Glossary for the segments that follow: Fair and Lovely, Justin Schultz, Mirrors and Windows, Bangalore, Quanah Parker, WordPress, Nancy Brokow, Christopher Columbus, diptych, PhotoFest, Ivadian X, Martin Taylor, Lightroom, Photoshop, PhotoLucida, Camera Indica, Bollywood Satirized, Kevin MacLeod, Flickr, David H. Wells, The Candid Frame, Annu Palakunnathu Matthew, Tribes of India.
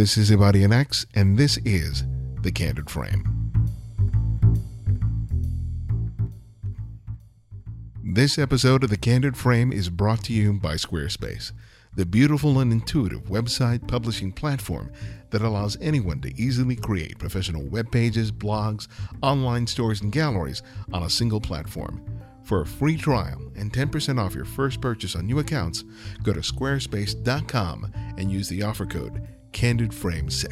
This is Ivadian X, and this is The Candid Frame. This episode of The Candid Frame is brought to you by Squarespace, the beautiful and intuitive website publishing platform that allows anyone to easily create professional web pages, blogs, online stores, and galleries on a single platform. For a free trial and 10% off your first purchase on new accounts, go to squarespace.com and use the offer code CandidFrame6.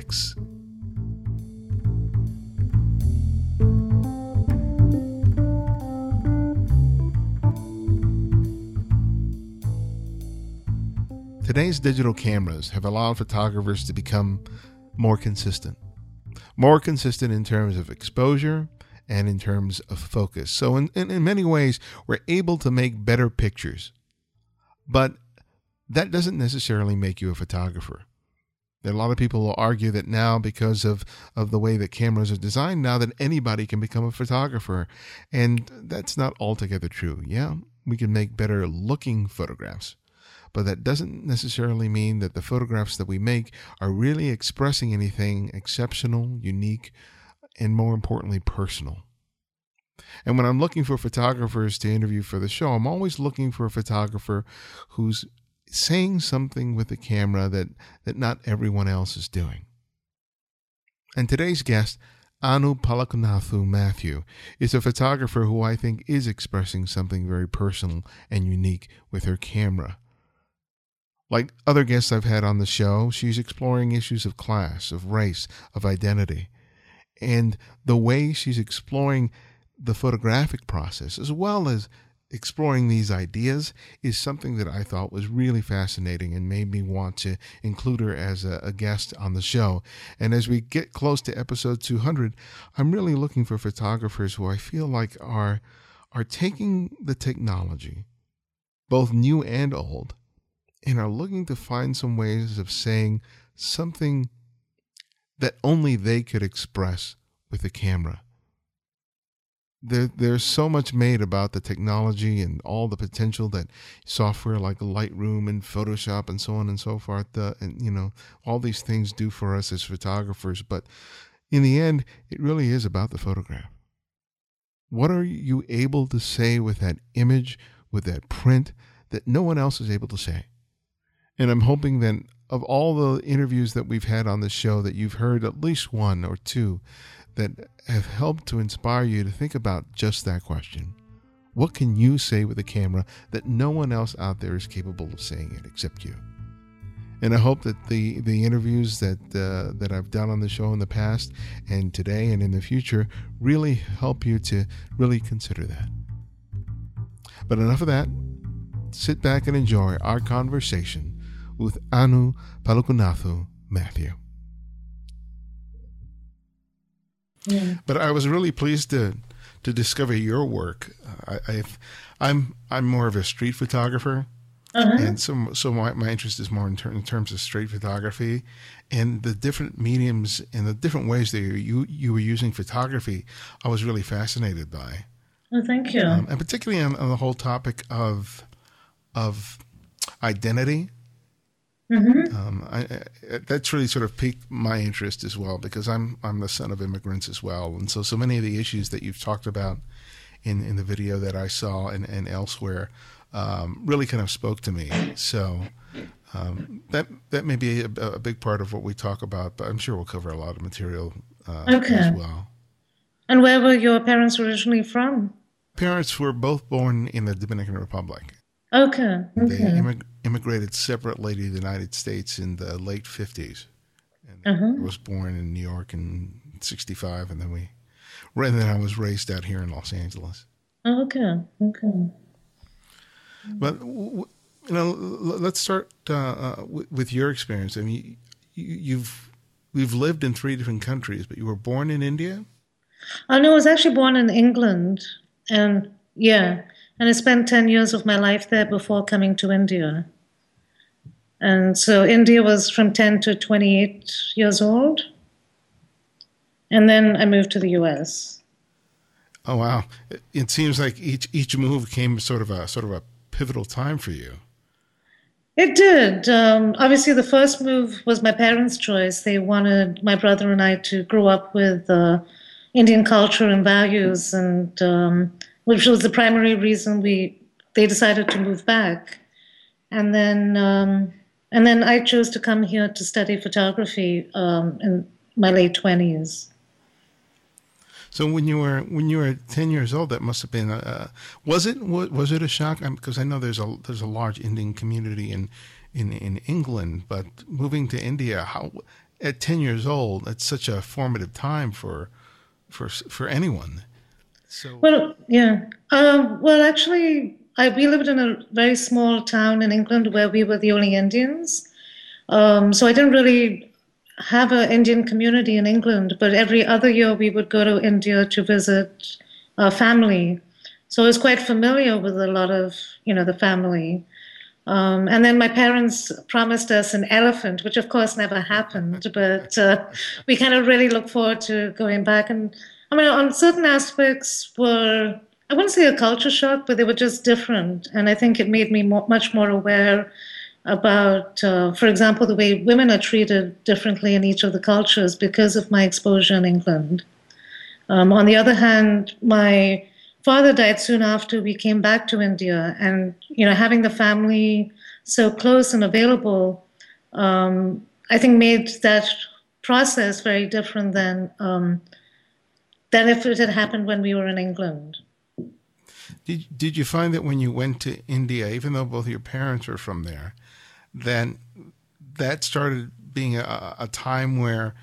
Today's digital cameras have allowed photographers to become more consistent in terms of exposure and in terms of focus. So in many ways, we're able to make better pictures, but that doesn't necessarily make you a photographer. There are a lot of people who argue that now, because of the way that cameras are designed now, that anybody can become a photographer, and that's not altogether true. Yeah, we can make better looking photographs, but that doesn't necessarily mean that the photographs that we make are really expressing anything exceptional, unique, and more importantly, personal. And when I'm looking for photographers to interview for the show, I'm always looking for a photographer who's saying something with the camera that not everyone else is doing. And today's guest, Annu Palakunnathu Matthew, is a photographer who I think is expressing something very personal and unique with her camera. Like other guests I've had on the show, she's exploring issues of class, of race, of identity. And the way she's exploring the photographic process, as well as exploring these ideas, is something that I thought was really fascinating and made me want to include her as a guest on the show. And as we get close to episode 200, I'm really looking for photographers who I feel like are taking the technology, both new and old, and are looking to find some ways of saying something that only they could express with a camera. There's so much made about the technology and all the potential that software like Lightroom and Photoshop and so on and so forth, and all these things do for us as photographers. But in the end, it really is about the photograph. What are you able to say with that image, with that print, that no one else is able to say? And I'm hoping that of all the interviews that we've had on the show, that you've heard at least one or two that have helped to inspire you to think about just that question. What can you say with a camera that no one else out there is capable of saying it except you? And I hope that the interviews that I've done on the show in the past and today and in the future really help you to really consider that. But enough of that. Sit back and enjoy our conversation with Annu Palakunnathu Matthew. Yeah. But I was really pleased to discover your work. I'm more of a street photographer, and so my interest is more in terms of street photography and the different mediums and the different ways that you were using photography. I was really fascinated by. Oh, thank you. And particularly on the whole topic of identity. Mm-hmm. That's really sort of piqued my interest as well, because I'm the son of immigrants as well, and so many of the issues that you've talked about in the video that I saw and elsewhere really kind of spoke to me. So that may be a big part of what we talk about, but I'm sure we'll cover a lot of material as well. And where were your parents originally from? Parents were both born in the Dominican Republic. Okay. They immigrated separately to the United States in the late 50s. And I was born in New York in 65, and then I was raised out here in Los Angeles. Okay. But let's start with your experience. I mean, we've lived in three different countries, but you were born in India? Oh no, I was actually born in England, and I spent 10 years of my life there before coming to India. And so India was from 10 to 28 years old. And then I moved to the U.S. Oh, wow. It seems like each move came sort of a pivotal time for you. It did. Obviously, the first move was my parents' choice. They wanted my brother and I to grow up with Indian culture and values, and which was the primary reason they decided to move back. And then I chose to come here to study photography in my late 20s. So when you were 10 years old, that must have been was it a shock? Because I know there's a large Indian community in England, but moving to India, at 10 years old, that's such a formative time for anyone. So actually, we lived in a very small town in England where we were the only Indians, so I didn't really have an Indian community in England, but every other year we would go to India to visit our family. So I was quite familiar with a lot of, the family. And then my parents promised us an elephant, which of course never happened, but we kind of really look forward to going back. And I mean, on certain aspects were, I wouldn't say a culture shock, but they were just different. And I think it made me much more aware about, for example, the way women are treated differently in each of the cultures because of my exposure in England. On the other hand, my father died soon after we came back to India, and having the family so close and available, I think made that process very different than if it had happened when we were in England. Did you find that when you went to India, even though both of your parents were from there, then that started being a time where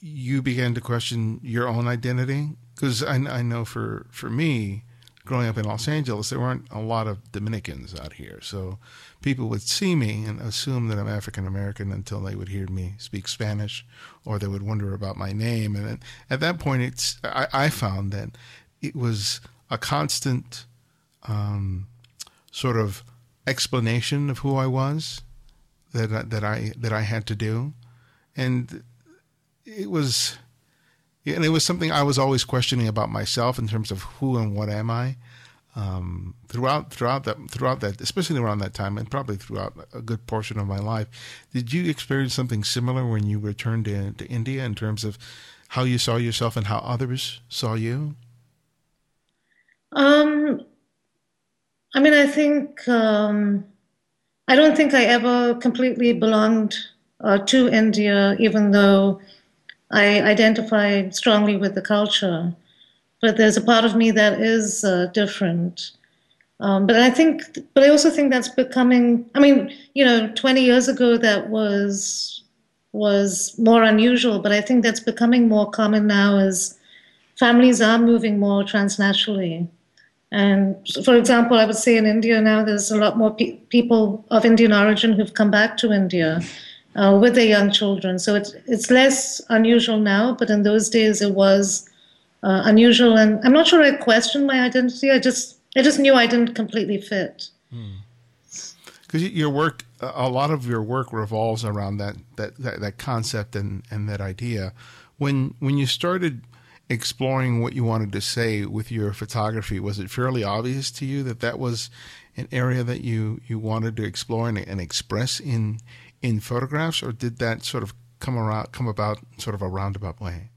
you began to question your own identity? Because I know for me, growing up in Los Angeles, there weren't a lot of Dominicans out here. So people would see me and assume that I'm African-American until they would hear me speak Spanish, or they would wonder about my name. And at that point, I found that it was a constant sort of explanation of who I was that I had to do, and it was something I was always questioning about myself in terms of who and what am I throughout that, especially around that time, and probably throughout a good portion of my life. Did you experience something similar when you returned to India in terms of how you saw yourself and how others saw you? I mean, I think, I don't think I ever completely belonged to India, even though I identify strongly with the culture. But there's a part of me that is different. But I also think that's becoming, 20 years ago that was more unusual, but I think that's becoming more common now as families are moving more transnationally. And for example, I would say in India now, there's a lot more people of Indian origin who've come back to India with their young children. So it's less unusual now, but in those days it was unusual. And I'm not sure I questioned my identity. I just knew I didn't completely fit. Because your work, a lot of your work revolves around that concept and that idea. When you started exploring what you wanted to say with your photography, was it fairly obvious to you that was an area that you wanted to explore and express in photographs, or did that sort of come about sort of a roundabout way?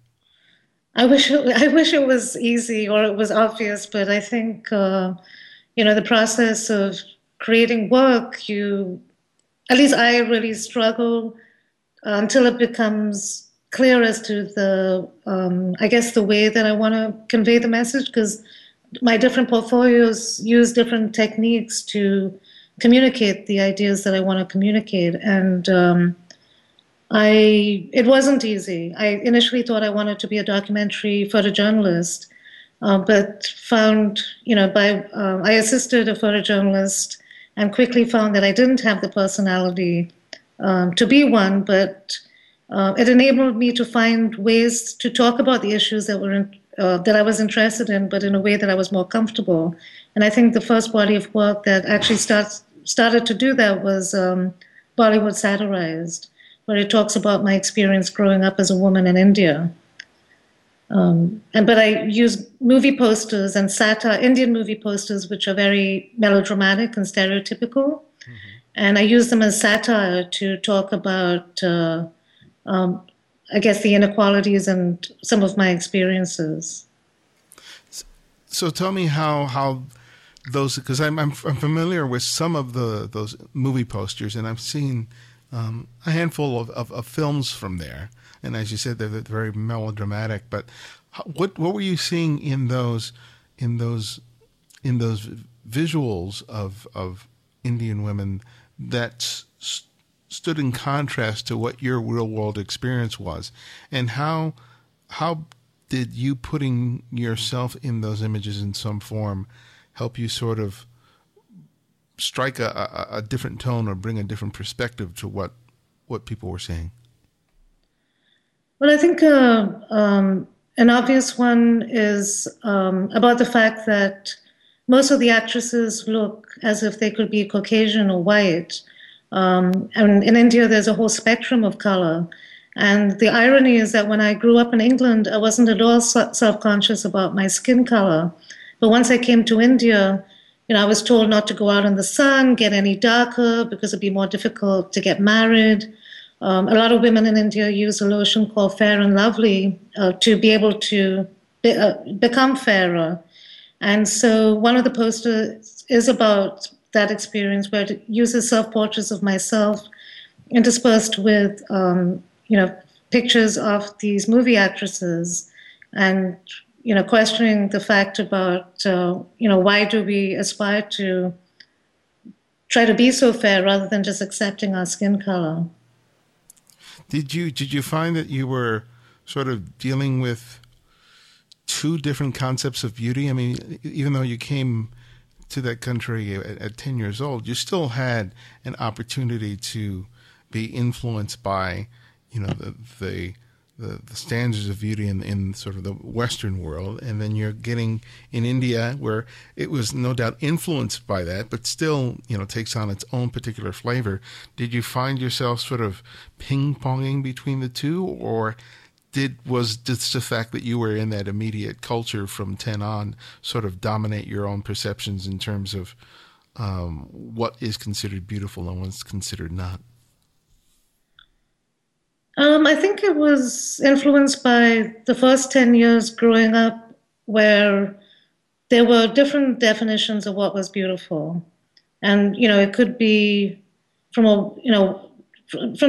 I wish it was easy or it was obvious, but I think the process of creating work, at least I really struggle until it becomes clear as to the, the way that I want to convey the message, because my different portfolios use different techniques to communicate the ideas that I want to communicate. And it wasn't easy. I initially thought I wanted to be a documentary photojournalist, but found, I assisted a photojournalist and quickly found that I didn't have the personality to be one, but it enabled me to find ways to talk about the issues that that I was interested in, but in a way that I was more comfortable. And I think the first body of work that actually started to do that was Bollywood Satirized, where it talks about my experience growing up as a woman in India. But I use movie posters and Indian movie posters, which are very melodramatic and stereotypical. Mm-hmm. And I use them as satire to talk about, I guess, the inequalities and some of my experiences. So tell me how those, because I'm familiar with some of those movie posters, and I've seen a handful of films from there. And as you said, they're very melodramatic. But what were you seeing in those visuals of Indian women that stood in contrast to what your real world experience was, and how did you putting yourself in those images in some form help you sort of strike a different tone or bring a different perspective to what people were seeing? Well, I think an obvious one is about the fact that most of the actresses look as if they could be Caucasian or white. And in India, there's a whole spectrum of color. And the irony is that when I grew up in England, I wasn't at all self-conscious about my skin color. But once I came to India, you know, I was told not to go out in the sun, get any darker, because it'd be more difficult to get married. A lot of women in India use a lotion called Fair and Lovely to be able to become fairer. And so one of the posters is about that experience, where it uses self-portraits of myself interspersed with, pictures of these movie actresses and, you know, questioning the fact about, why do we aspire to try to be so fair rather than just accepting our skin color? Did you find that you were sort of dealing with two different concepts of beauty? I mean, even though you came to that country at 10 years old, you still had an opportunity to be influenced by, you know, the standards of beauty in sort of the Western world. And then you're getting in India, where it was no doubt influenced by that, but still, you know, takes on its own particular flavor. Did you find yourself sort of ping-ponging between the two, or was just the fact that you were in that immediate culture from 10 on sort of dominate your own perceptions in terms of what is considered beautiful and what's considered not? I think it was influenced by the first 10 years growing up, where there were different definitions of what was beautiful. And, you know, it could be from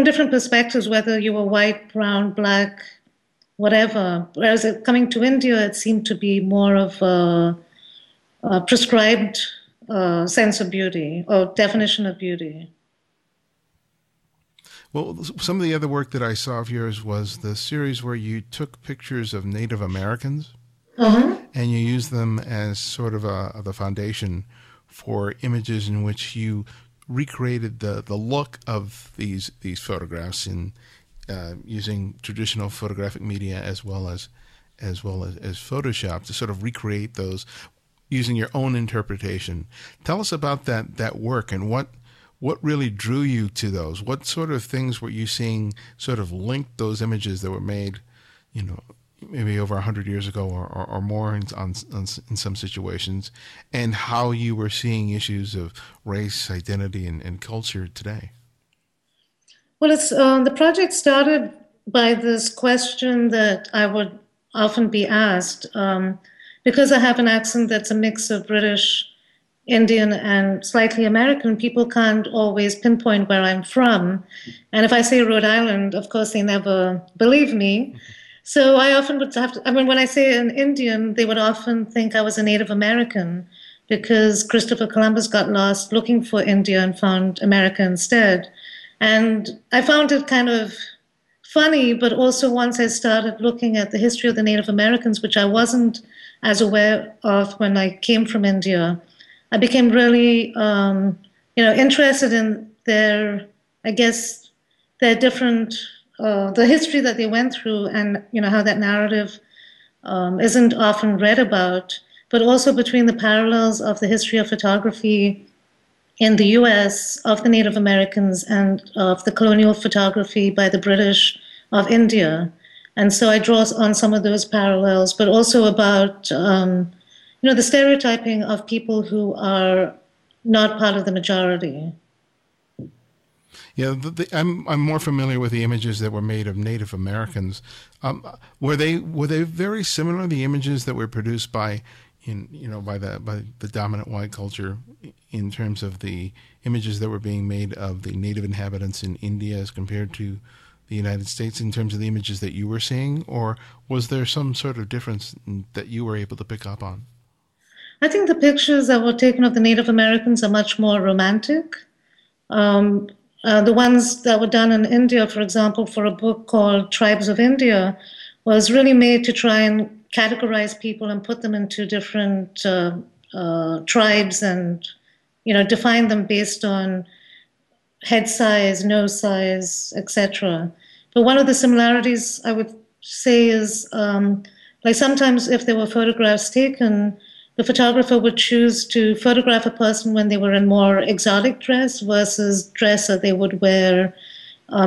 different perspectives, whether you were white, brown, black, whatever. Whereas coming to India, it seemed to be more of a prescribed sense of beauty or definition of beauty. Well, some of the other work that I saw of yours was the series where you took pictures of Native Americans, uh-huh, and you used them as sort of the foundation for images in which you recreated the look of these photographs in using traditional photographic media as well as Photoshop to sort of recreate those using your own interpretation. Tell us about that work and what really drew you to those. What sort of things were you seeing sort of linked those images that were made, you know, maybe over 100 years ago or more in some situations, and how you were seeing issues of race, identity, and culture today? Well, it's the project started by this question that I would often be asked, because I have an accent that's a mix of British, Indian, and slightly American. People can't always pinpoint where I'm from. And if I say Rhode Island, of course, they never believe me. Mm-hmm. So I often would have to, I mean, when I say an Indian, they would often think I was a Native American, because Christopher Columbus got lost looking for India and found America instead. And I found it kind of funny, but also once I started looking at the history of the Native Americans, which I wasn't as aware of when I came from India, I became really, interested in their different the history that they went through, and you know how that narrative isn't often read about, but also between the parallels of the history of photography in the U.S. of the Native Americans and of the colonial photography by the British of India. And so I draw on some of those parallels, but also about the stereotyping of people who are not part of the majority. Yeah, I'm more familiar with the images that were made of Native Americans. Were they very similar to the images that were produced by the dominant white culture in terms of the images that were being made of the native inhabitants in India as compared to the United States in terms of the images that you were seeing, or was there some sort of difference that you were able to pick up on? I think the pictures that were taken of the Native Americans are much more romantic. The ones that were done in India, for example, for a book called Tribes of India, was really made to try and categorize people and put them into different tribes and, define them based on head size, nose size, etc. But one of the similarities I would say is, sometimes if there were photographs taken, the photographer would choose to photograph a person when they were in more exotic dress versus dress that they would wear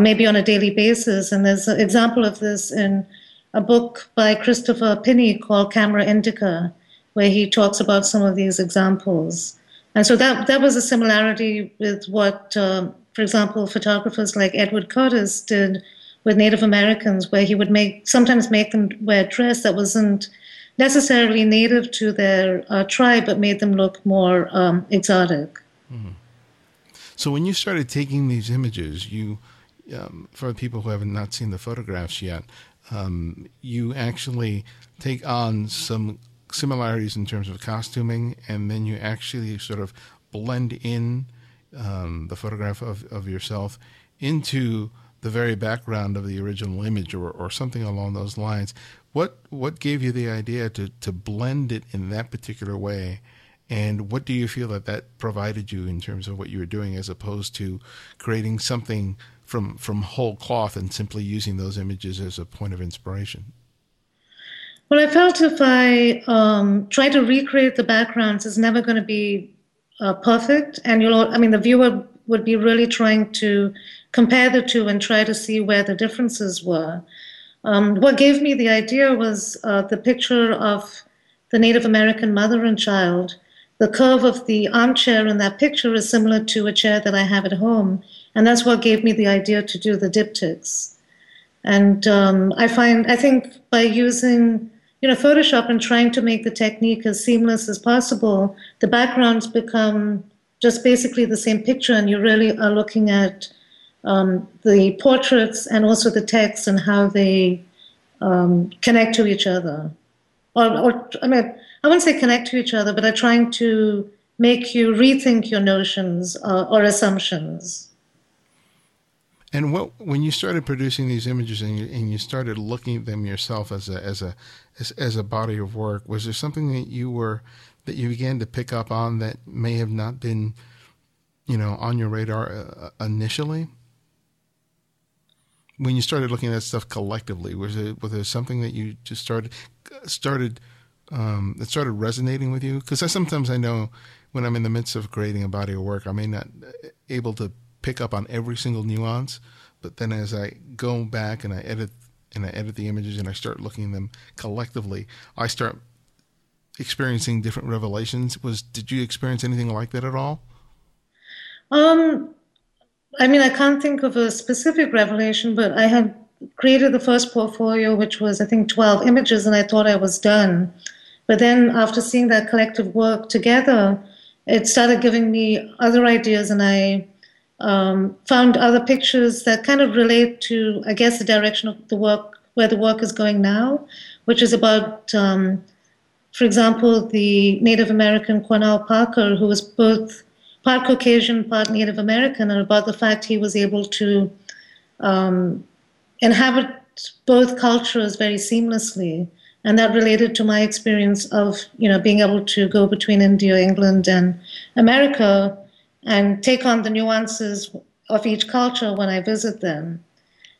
maybe on a daily basis. And there's an example of this in a book by Christopher Pinney called Camera Indica, where he talks about some of these examples. And so that was a similarity with what, for example, photographers like Edward Curtis did with Native Americans, where he would sometimes make them wear a dress that wasn't necessarily native to their tribe, but made them look more exotic. Mm-hmm. So when you started taking these images, you, for people who haven't not seen the photographs yet, you actually take on some similarities in terms of costuming, and then you actually sort of blend in the photograph of yourself into the very background of the original image or something along those lines. What gave you the idea to blend it in that particular way, and what do you feel that provided you in terms of what you were doing as opposed to creating something from whole cloth and simply using those images as a point of inspiration? Well, I felt if I try to recreate the backgrounds, it's never going to be perfect. And the viewer would be really trying to compare the two and try to see where the differences were. What gave me the idea was the picture of the Native American mother and child. The curve of the armchair in that picture is similar to a chair that I have at home. And that's what gave me the idea to do the diptychs. And I think by using Photoshop and trying to make the technique as seamless as possible, the backgrounds become just basically the same picture, and you really are looking at the portraits and also the text and how they connect to each other. I wouldn't say connect to each other, but are trying to make you rethink your notions or assumptions. And when you started producing these images and you started looking at them yourself as a body of work, was there something that you began to pick up on that may have not been, on your radar initially? When you started looking at that stuff collectively, was there something that you just started that started resonating with you? Because sometimes I know when I'm in the midst of creating a body of work, I may not able to pick up on every single nuance, but then as I go back and I edit the images and I start looking at them collectively, I start experiencing different revelations. Did you experience anything like that at all? I can't think of a specific revelation, but I had created the first portfolio, which was, I think, 12 images, and I thought I was done. But then after seeing that collective work together, it started giving me other ideas, and I found other pictures that kind of relate to, I guess, the direction of the work, where the work is going now, which is about, for example, the Native American Quanah Parker, who was both part Caucasian, part Native American, and about the fact he was able to inhabit both cultures very seamlessly. And that related to my experience of, being able to go between India, England, and America, and take on the nuances of each culture when I visit them.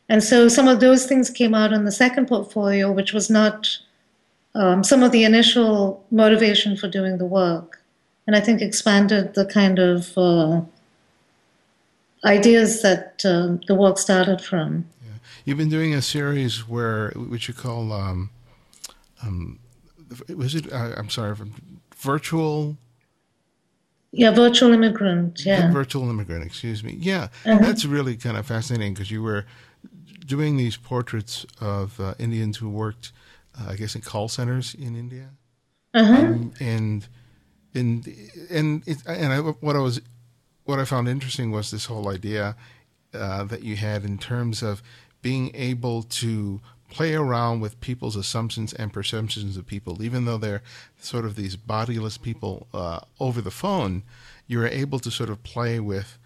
And so some of those things came out in the second portfolio, which was not some of the initial motivation for doing the work. And I think expanded the kind of ideas that the work started from. Yeah. You've been doing a series which you call, virtual Yeah, virtual immigrant, yeah. Virtual immigrant, excuse me. Yeah, that's really kind of fascinating because you were doing these portraits of Indians who worked, I guess, in call centers in India. And what I found interesting was this whole idea that you had in terms of being able to play around with people's assumptions and perceptions of people, even though they're sort of these bodiless people over the phone. You're able to sort of play with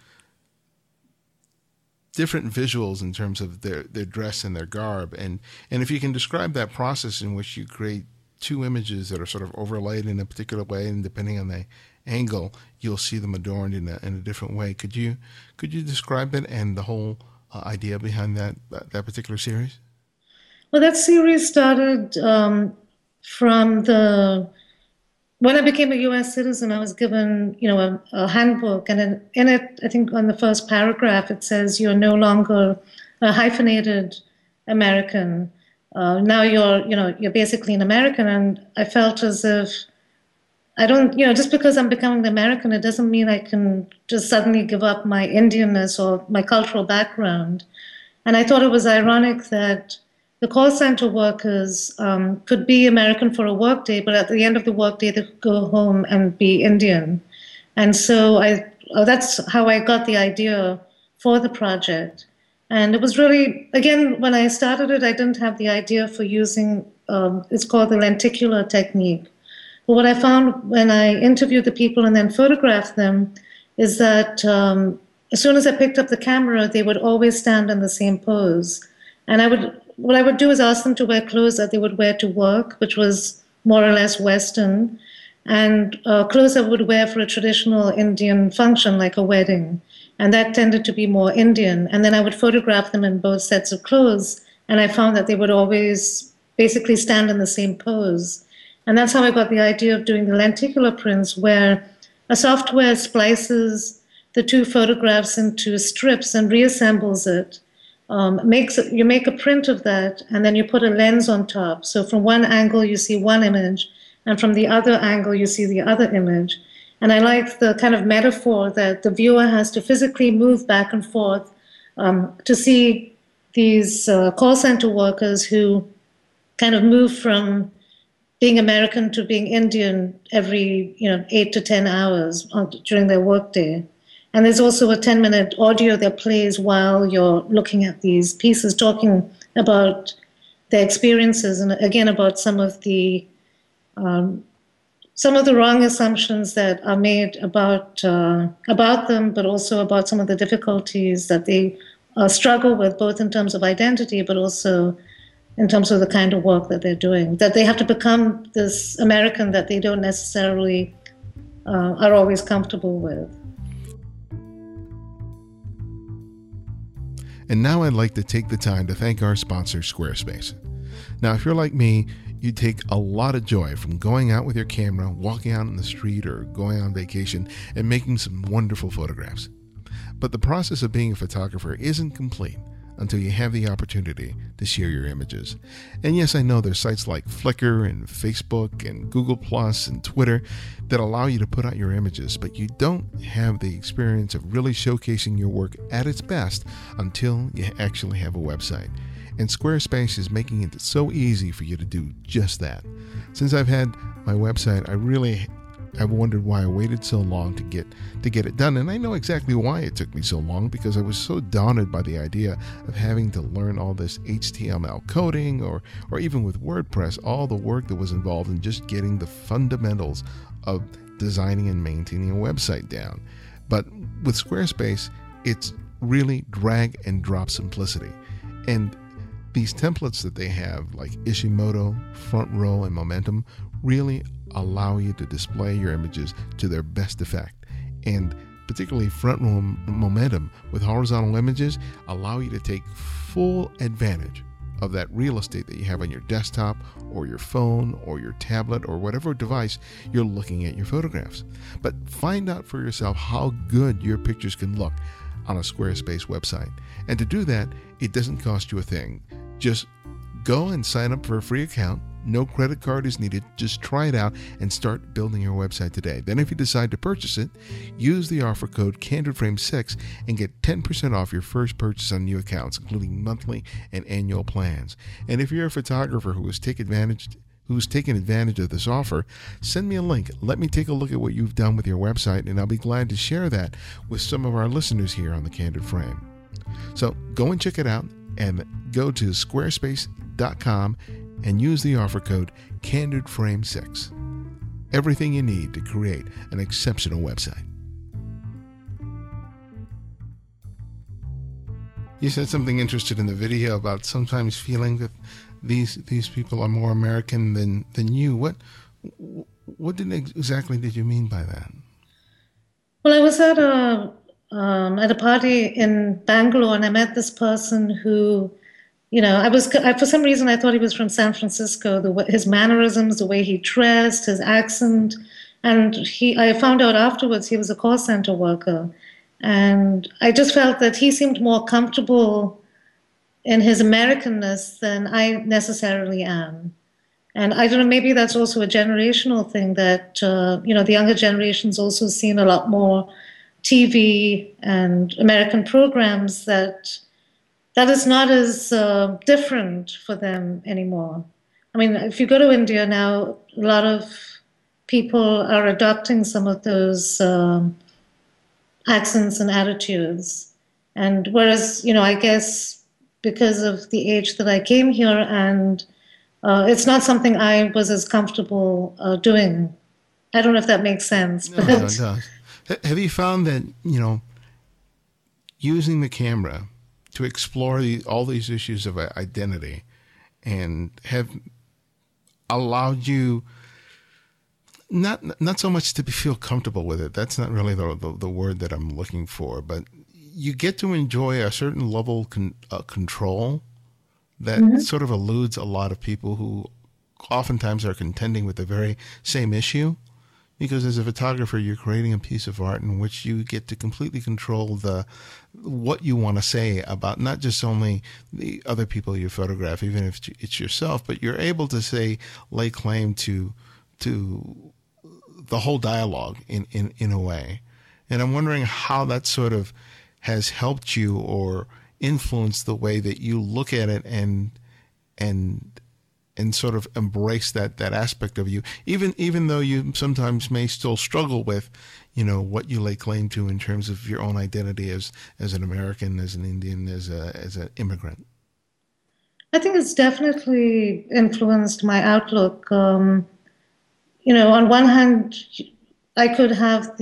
different visuals in terms of their dress and their garb. And if you can describe that process in which you create two images that are sort of overlaid in a particular way, and depending on the angle, you'll see them adorned in a different way. Could you describe it and the whole idea behind that particular series? Well, that series started when I became a U.S. citizen. I was given, a handbook, and in it, I think on the first paragraph, it says you're no longer a hyphenated American. Now you're basically an American, and I felt as if I don't, just because I'm becoming American, it doesn't mean I can just suddenly give up my Indianness or my cultural background. And I thought it was ironic that the call center workers could be American for a workday, but at the end of the workday, they could go home and be Indian. And so that's how I got the idea for the project. And it was really, again, when I started it, I didn't have the idea for using, it's called the lenticular technique. But what I found when I interviewed the people and then photographed them is that as soon as I picked up the camera, they would always stand in the same pose. And what I would do is ask them to wear clothes that they would wear to work, which was more or less Western, and clothes I would wear for a traditional Indian function, like a wedding. And that tended to be more Indian. And then I would photograph them in both sets of clothes, and I found that they would always basically stand in the same pose. And that's how I got the idea of doing the lenticular prints, where a software splices the two photographs into strips and reassembles it. You make a print of that, and then you put a lens on top. So from one angle, you see one image, and from the other angle, you see the other image. And I like the kind of metaphor that the viewer has to physically move back and forth to see these call center workers who kind of move from being American to being Indian every 8 to 10 hours during their workday. And there's also a 10-minute audio that plays while you're looking at these pieces, talking about their experiences and, again, about some of the wrong assumptions that are made about them, but also about some of the difficulties that they struggle with, both in terms of identity, but also in terms of the kind of work that they're doing, that they have to become this American that they don't necessarily are always comfortable with. And now I'd like to take the time to thank our sponsor, Squarespace. Now, if you're like me, you take a lot of joy from going out with your camera, walking out on the street, or going on vacation and making some wonderful photographs. But the process of being a photographer isn't complete until you have the opportunity to share your images. And yes, I know there's sites like Flickr and Facebook and Google Plus and Twitter that allow you to put out your images, but you don't have the experience of really showcasing your work at its best until you actually have a website. And Squarespace is making it so easy for you to do just that. Since I've had my website, I've wondered why I waited so long to get it done. And I know exactly why it took me so long, because I was so daunted by the idea of having to learn all this HTML coding or even with WordPress, all the work that was involved in just getting the fundamentals of designing and maintaining a website down. But with Squarespace, it's really drag and drop simplicity. And these templates that they have, like Ishimoto, Front Row, and Momentum, really allow you to display your images to their best effect. And particularly Front Row Momentum with horizontal images allow you to take full advantage of that real estate that you have on your desktop or your phone or your tablet or whatever device you're looking at your photographs. But find out for yourself how good your pictures can look on a Squarespace website. And to do that, it doesn't cost you a thing. Just Go and sign up for a free account. No credit card is needed. Just try it out and start building your website today. Then if you decide to purchase it, use the offer code CandidFrame6 and get 10% off your first purchase on new accounts, including monthly and annual plans. And if you're a photographer who's taken advantage of this offer, send me a link. Let me take a look at what you've done with your website, and I'll be glad to share that with some of our listeners here on The Candid Frame. So go and check it out and go to squarespace.com and use the offer code CandidFrame6. Everything you need to create an exceptional website. You said something interesting in the video about sometimes feeling that these people are more American than you. What exactly did you mean by that? Well, I was at a party in Bangalore, and I met this person who, you know, for some reason I thought he was from San Francisco. His mannerisms, the way he dressed, his accent, and I found out afterwards he was a call center worker, and I just felt that he seemed more comfortable in his Americanness than I necessarily am. And I don't know, maybe that's also a generational thing that, the younger generation's also seen a lot more TV and American programs that is not as different for them anymore. I mean, if you go to India now, a lot of people are adopting some of those accents and attitudes. And whereas, I guess, because of the age that I came here, and it's not something I was as comfortable doing. I don't know if that makes sense. But no, it does. Have you found that, using the camera to explore all these issues of identity and have allowed you not so much to feel comfortable with it? That's not really the word that I'm looking for, but you get to enjoy a certain level of control that sort of eludes a lot of people who oftentimes are contending with the very same issue, because as a photographer, you're creating a piece of art in which you get to completely control what you want to say about not just only the other people you photograph, even if it's yourself, but you're able to lay claim to the whole dialogue in a way. And I'm wondering how that sort of has helped you or influenced the way that you look at it and sort of embrace that aspect of you, even though you sometimes may still struggle with, what you lay claim to in terms of your own identity as an American, as an Indian, as an immigrant. I think it's definitely influenced my outlook. On one hand, I could have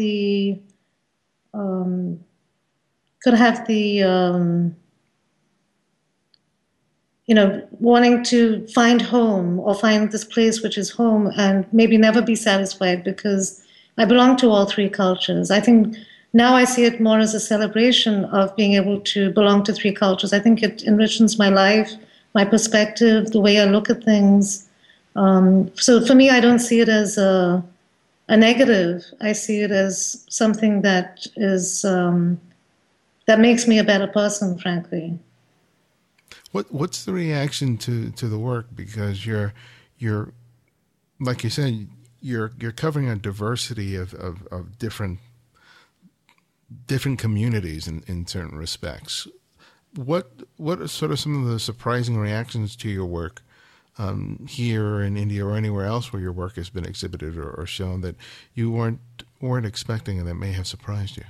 wanting to find home or find this place which is home and maybe never be satisfied because I belong to all three cultures. I think now I see it more as a celebration of being able to belong to three cultures. I think it enriches my life, my perspective, the way I look at things. So for me, I don't see it as a negative. I see it as something that is... that makes me a better person, frankly. What's the reaction to the work? Because you're like you said, you're covering a diversity of different communities in certain respects. What are sort of some of the surprising reactions to your work here in India or anywhere else where your work has been exhibited or shown that you weren't expecting and that may have surprised you?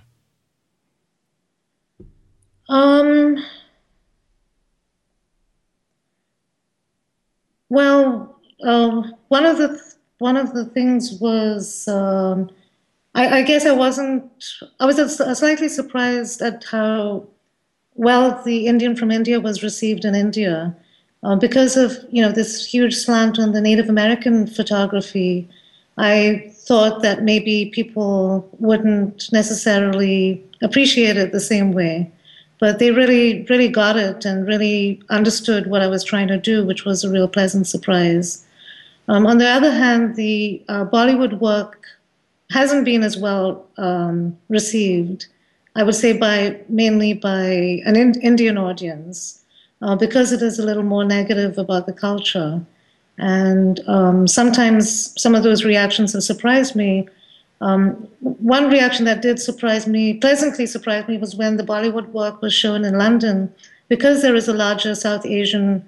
One of the things was, I guess I was slightly surprised at how well the Indian from India was received in India, because of, this huge slant on the Native American photography. I thought that maybe people wouldn't necessarily appreciate it the same way. But they really, really got it and really understood what I was trying to do, which was a real pleasant surprise. On the other hand, the Bollywood work hasn't been as well received, I would say, mainly by an Indian audience. because it is a little more negative about the culture. And sometimes some of those reactions have surprised me. One reaction that did surprise me, pleasantly surprised me, was when the Bollywood work was shown in London. Because there is a larger South Asian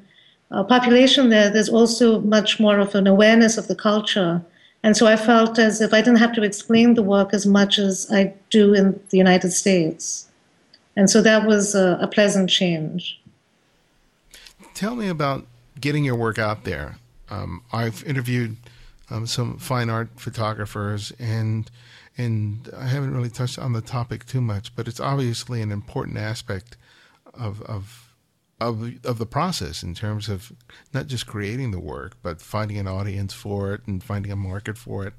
population there, there's also much more of an awareness of the culture. And so I felt as if I didn't have to explain the work as much as I do in the United States. And so that was a pleasant change. Tell me about getting your work out there. I've interviewed some fine art photographers, and I haven't really touched on the topic too much, but it's obviously an important aspect of the process in terms of not just creating the work, but finding an audience for it and finding a market for it.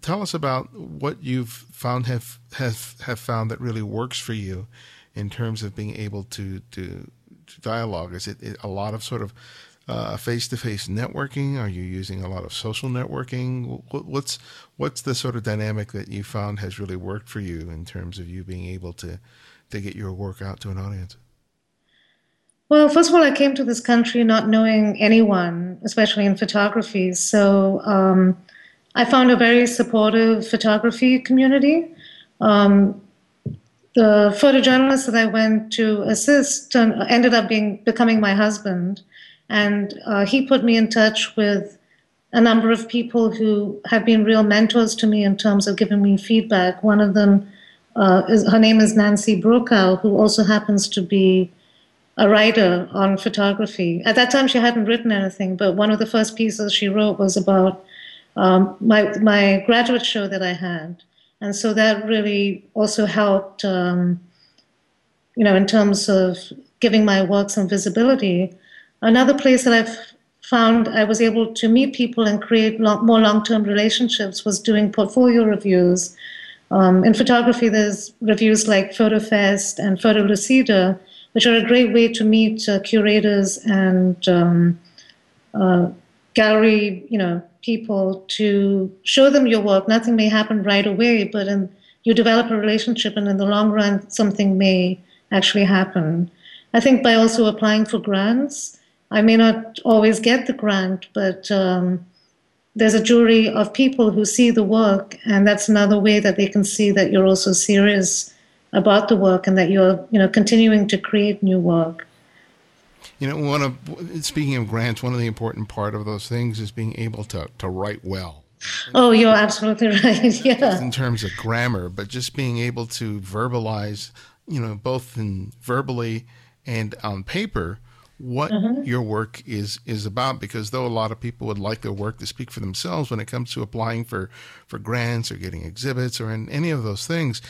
Tell us about what you've found have found that really works for you in terms of being able to dialogue. Is it a lot of sort of face-to-face networking? Are you using a lot of social networking? What's the sort of dynamic that you found has really worked for you in terms of you being able to get your work out to an audience? Well, first of all, I came to this country not knowing anyone, especially in photography. So I found a very supportive photography community. The photojournalist that I went to assist ended up becoming my husband. And he put me in touch with a number of people who have been real mentors to me in terms of giving me feedback. One of them, her name is Nancy Brokow, who also happens to be a writer on photography. At that time, she hadn't written anything, but one of the first pieces she wrote was about my graduate show that I had. And so that really also helped, in terms of giving my work some visibility. Another place that I've found I was able to meet people and create more long-term relationships was doing portfolio reviews. In photography, there's reviews like PhotoFest and PhotoLucida, which are a great way to meet curators and gallery, people, to show them your work. Nothing may happen right away, but you develop a relationship, and in the long run, something may actually happen. I think by also applying for grants, I may not always get the grant, but there's a jury of people who see the work, and that's another way that they can see that you're also serious about the work and that you're, continuing to create new work. Speaking of grants, one of the important part of those things is being able to write well. Oh, you're absolutely right. Yeah. In terms of grammar, but just being able to verbalize, both in verbally and on paper, what your work is about, because though a lot of people would like their work to speak for themselves when it comes to applying for grants or getting exhibits or in any of those things,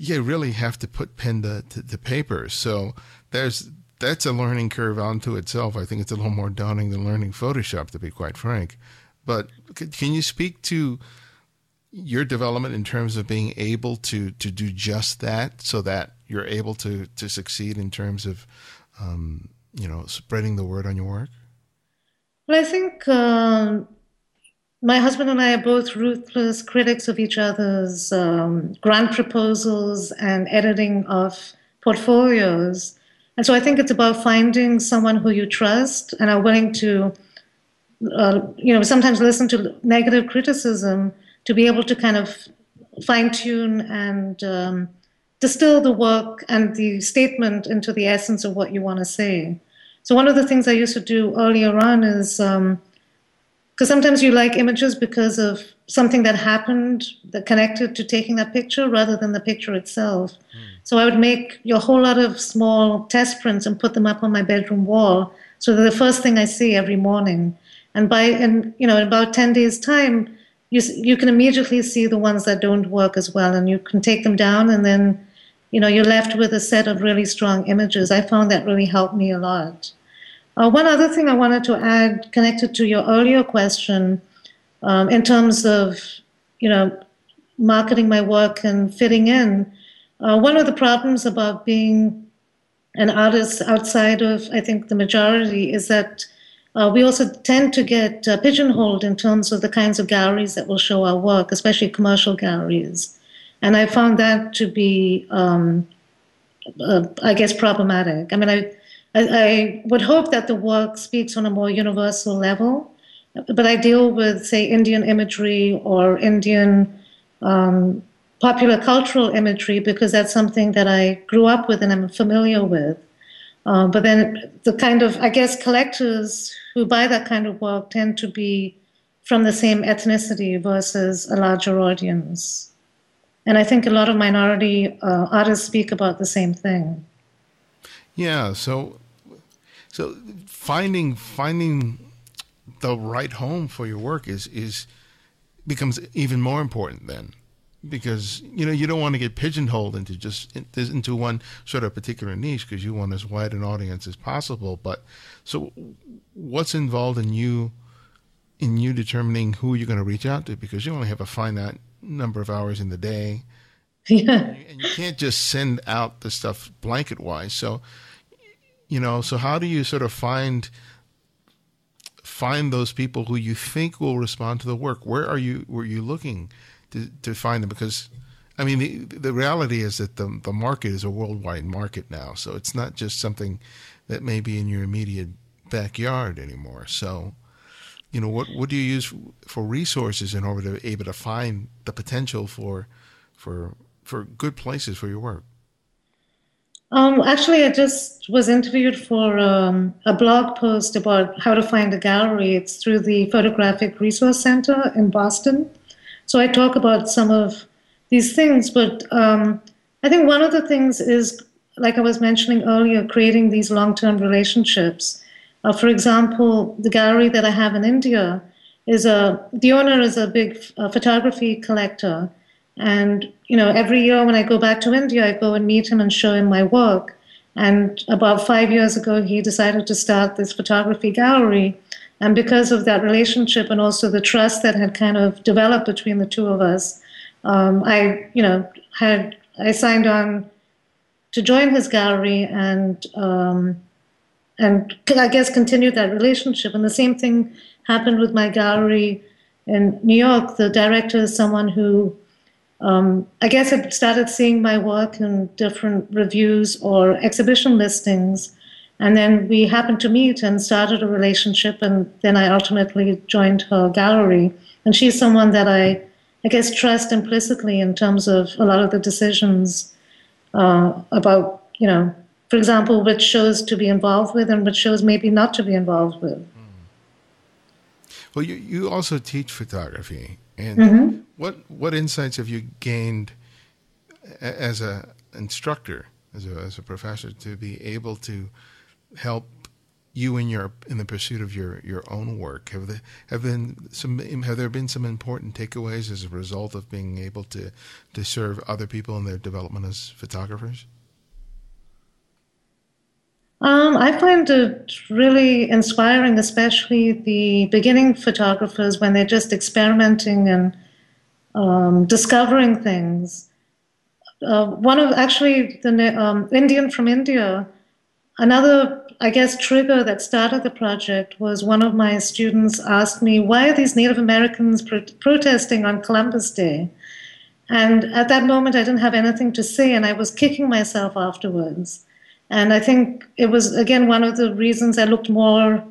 you really have to put pen to paper. So that's a learning curve onto itself. I think it's a little more daunting than learning Photoshop, to be quite frank. But can you speak to your development in terms of being able to do just that, so that you're able to succeed in terms of spreading the word on your work? Well, I think my husband and I are both ruthless critics of each other's grant proposals and editing of portfolios. And so I think it's about finding someone who you trust and are willing to, sometimes listen to negative criticism to be able to kind of fine-tune and distill the work and the statement into the essence of what you want to say. So one of the things I used to do earlier on is, because sometimes you like images because of something that happened that connected to taking that picture rather than the picture itself. Mm. So I would make a whole lot of small test prints and put them up on my bedroom wall, so they're the first thing I see every morning. And in about 10 days' time, you can immediately see the ones that don't work as well, and you can take them down, and then you're left with a set of really strong images. I found that really helped me a lot. One other thing I wanted to add, connected to your earlier question, in terms of, marketing my work and fitting in, one of the problems about being an artist outside of, I think, the majority is that we also tend to get pigeonholed in terms of the kinds of galleries that will show our work, especially commercial galleries. And I found that to be, problematic. I mean, I I would hope that the work speaks on a more universal level, but I deal with, say, Indian imagery or Indian popular cultural imagery because that's something that I grew up with and I'm familiar with. But then the kind of, I guess, collectors who buy that kind of work tend to be from the same ethnicity versus a larger audience. And I think a lot of minority artists speak about the same thing. Yeah, so finding the right home for your work is becomes even more important then, because you don't want to get pigeonholed into just into one sort of particular niche, because you want as wide an audience as possible. But so what's involved in you determining who you're going to reach out to, because you only have a finite number of hours in the day. Yeah. And you can't just send out the stuff blanket wise. So, so how do you sort of find those people who you think will respond to the work? Were you looking to find them? Because I mean, the reality is that the market is a worldwide market now. So it's not just something that may be in your immediate backyard anymore. So, what do you use for resources in order to be able to find the potential for good places for your work? Actually, I just was interviewed for a blog post about how to find a gallery. It's through the Photographic Resource Center in Boston. So I talk about some of these things, but I think one of the things is, like I was mentioning earlier, creating these long-term relationships. For example, the gallery that I have in India, the owner is a big photography collector. And, every year when I go back to India, I go and meet him and show him my work. And about 5 years ago, he decided to start this photography gallery. And because of that relationship and also the trust that had kind of developed between the two of us, I signed on to join his gallery and I guess continued that relationship. And the same thing happened with my gallery in New York. The director is someone who I guess I started seeing my work in different reviews or exhibition listings, and then we happened to meet and started a relationship, and then I ultimately joined her gallery. And she's someone that I guess, trust implicitly in terms of a lot of the decisions about, for example, which shows to be involved with and which shows maybe not to be involved with. Well, you also teach photography. And mm-hmm. What insights have you gained as a instructor, as a professor, to be able to help you in the pursuit of your own work? Have there been some important takeaways as a result of being able to serve other people in their development as photographers? I find it really inspiring, especially the beginning photographers when they're just experimenting and discovering things. The Indian from India, another, I guess, trigger that started the project was one of my students asked me, why are these Native Americans protesting on Columbus Day? And at that moment, I didn't have anything to say, and I was kicking myself afterwards. And I think it was, again, one of the reasons I looked more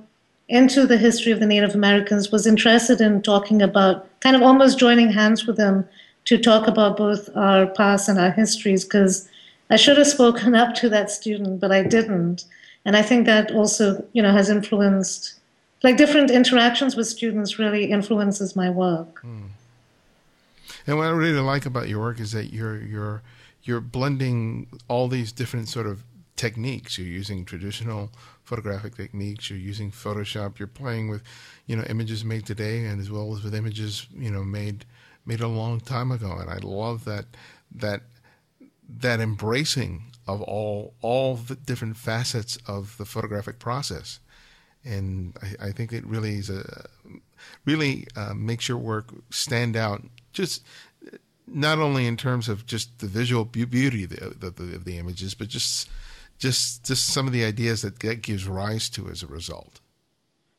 into the history of the Native Americans, was interested in talking about, kind of almost joining hands with them to talk about both our past and our histories, because I should have spoken up to that student, but I didn't. And I think that also, has influenced, like different interactions with students really influences my work. Mm. And what I really like about your work is that you're blending all these different sort of techniques. You're using traditional photographic techniques, you're using Photoshop, you're playing with images made today and as well as with images made a long time ago. And I love that embracing of all the different facets of the photographic process. And I think it really is really makes your work stand out, just not only in terms of just the visual beauty of the images, but just some of the ideas that gives rise to as a result.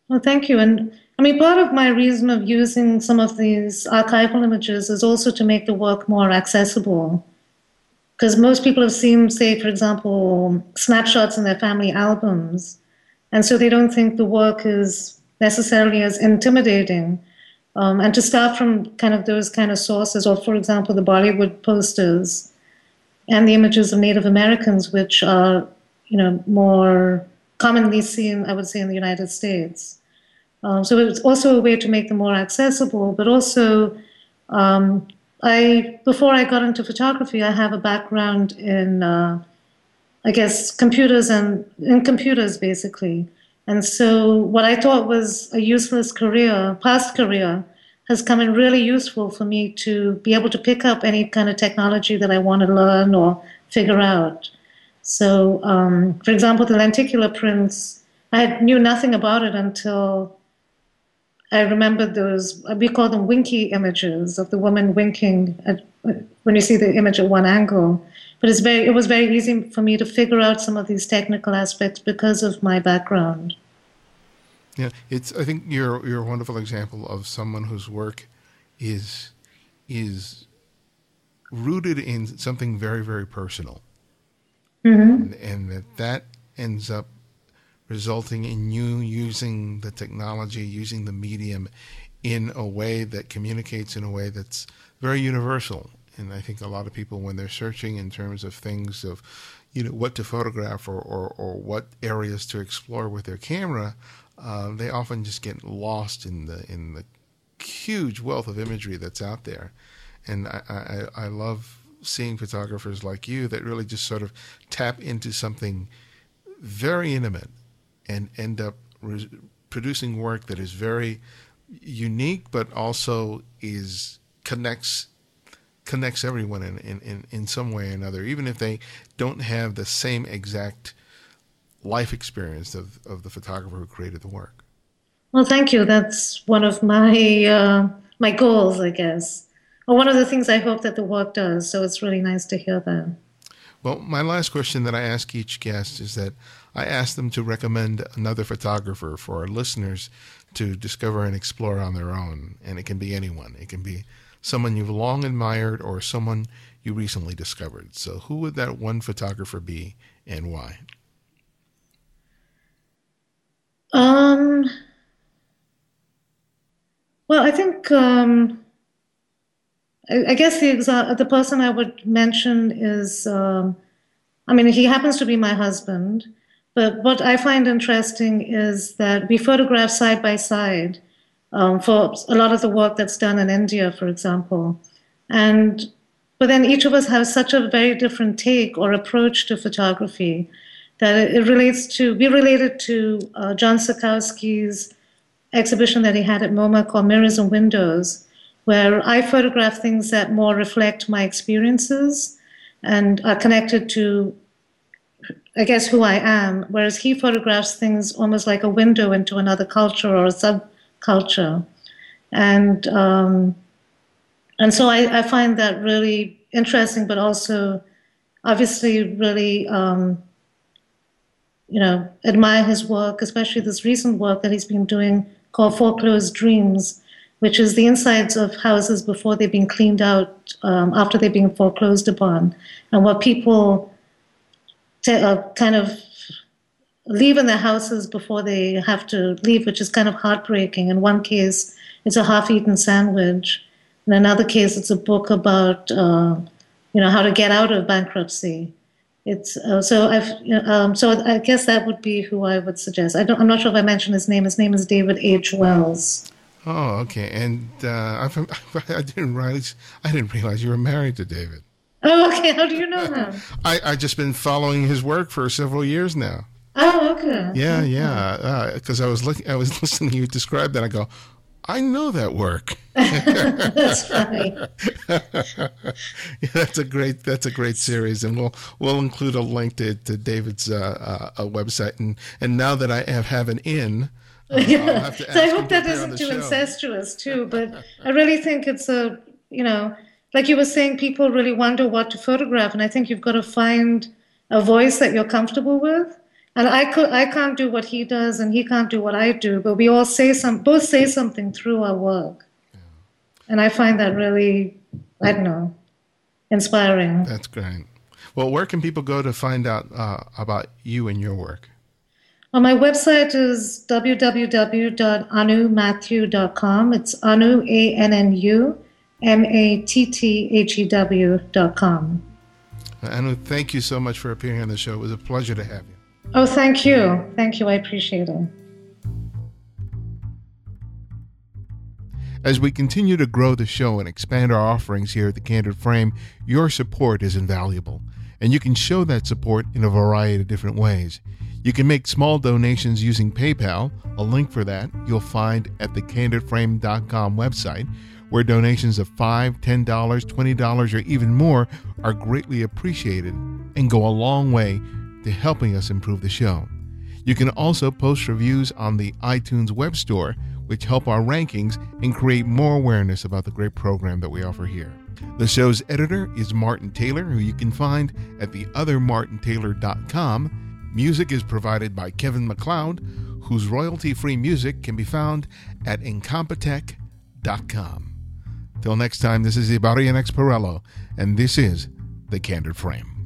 Well, thank you. And I mean, part of my reason of using some of these archival images is also to make the work more accessible. Because most people have seen, say, for example, snapshots in their family albums, and so they don't think the work is necessarily as intimidating. And to start from kind of those kind of sources, or for example, the Bollywood posters and the images of Native Americans, which are, you know, more commonly seen, I would say, in the United States. So it's also a way to make them more accessible, but also before I got into photography, I have a background in, I guess, computers and in computers, basically. And so what I thought was a useless career, past career, has come in really useful for me to be able to pick up any kind of technology that I want to learn or figure out. So, for example, the lenticular prints, I knew nothing about it until I remembered those, we call them winky images of the woman winking at, when you see the image at one angle. But it was very easy for me to figure out some of these technical aspects because of my background. Yeah, I think you're a wonderful example of someone whose work is rooted in something very, very personal, mm-hmm. and that ends up resulting in you using the technology, using the medium in a way that communicates in a way that's very universal. And I think a lot of people, when they're searching in terms of things of, you know, what to photograph or what areas to explore with their camera, they often just get lost in the huge wealth of imagery that's out there. And I love seeing photographers like you that really just sort of tap into something very intimate and end up producing work that is very unique, but also connects everyone in some way or another, even if they don't have the same exact life experience of the photographer who created the work. Well, thank you. That's one of my my goals, I guess, or one of the things I hope that the work does. So it's really nice to hear that. Well, my last question that I ask each guest is that I ask them to recommend another photographer for our listeners to discover and explore on their own. And it can be anyone. It can be someone you've long admired or someone you recently discovered. So who would that one photographer be and why? Well, I think, I guess the person I would mention is, I mean, he happens to be my husband, but what I find interesting is that we photograph side by side for a lot of the work that's done in India, for example. But then each of us has such a very different take or approach to photography that we related to John Sukowski's exhibition that he had at MoMA called Mirrors and Windows, where I photograph things that more reflect my experiences and are connected to, I guess, who I am, whereas he photographs things almost like a window into another culture or a subculture. And so I find that really interesting, but also obviously really, you know, admire his work, especially this recent work that he's been doing called Foreclosed Dreams, which is the insides of houses before they've been cleaned out, after they've been foreclosed upon, and what people kind of leave in their houses before they have to leave, which is kind of heartbreaking. In one case, it's a half-eaten sandwich. In another case, it's a book about, you know, how to get out of bankruptcy. So I guess that would be who I would suggest. I'm not sure if I mentioned his name. His name is David H. Wells. Oh, okay. And I didn't realize you were married to David. Oh, okay. How do you know that? I've just been following his work for several years now. Oh, okay. Yeah, yeah. Because I was listening to you describe that. I go, I know that work. That's funny. Yeah, that's a great series, and we'll include a link to David's website. And now that I have an in. Yeah. So I hope that isn't too incestuous too, but I really think it's a, you know, like you were saying, people really wonder what to photograph, and I think you've got to find a voice that you're comfortable with. And I can't do what he does, and he can't do what I do, but we all both say something through our work. Yeah. And I find that really, I don't know, inspiring. That's great. Well, where can people go to find out about you and your work? Well, my website is www.annumatthew.com. It's Annu, ANNUMATTHEW.com. Annu, thank you so much for appearing on the show. It was a pleasure to have you. Oh, thank you. Thank you. I appreciate it. As we continue to grow the show and expand our offerings here at The Candid Frame, your support is invaluable. And you can show that support in a variety of different ways. You can make small donations using PayPal. A link for that you'll find at the candidframe.com website, where donations of $5, $10, $20, or even more are greatly appreciated and go a long way to helping us improve the show. You can also post reviews on the iTunes web store, which help our rankings and create more awareness about the great program that we offer here. The show's editor is Martin Taylor, who you can find at theothermartintaylor.com. Music is provided by Kevin MacLeod, whose royalty-free music can be found at incompetech.com. Till next time, this is Ivadian X, and this is The Candid Frame.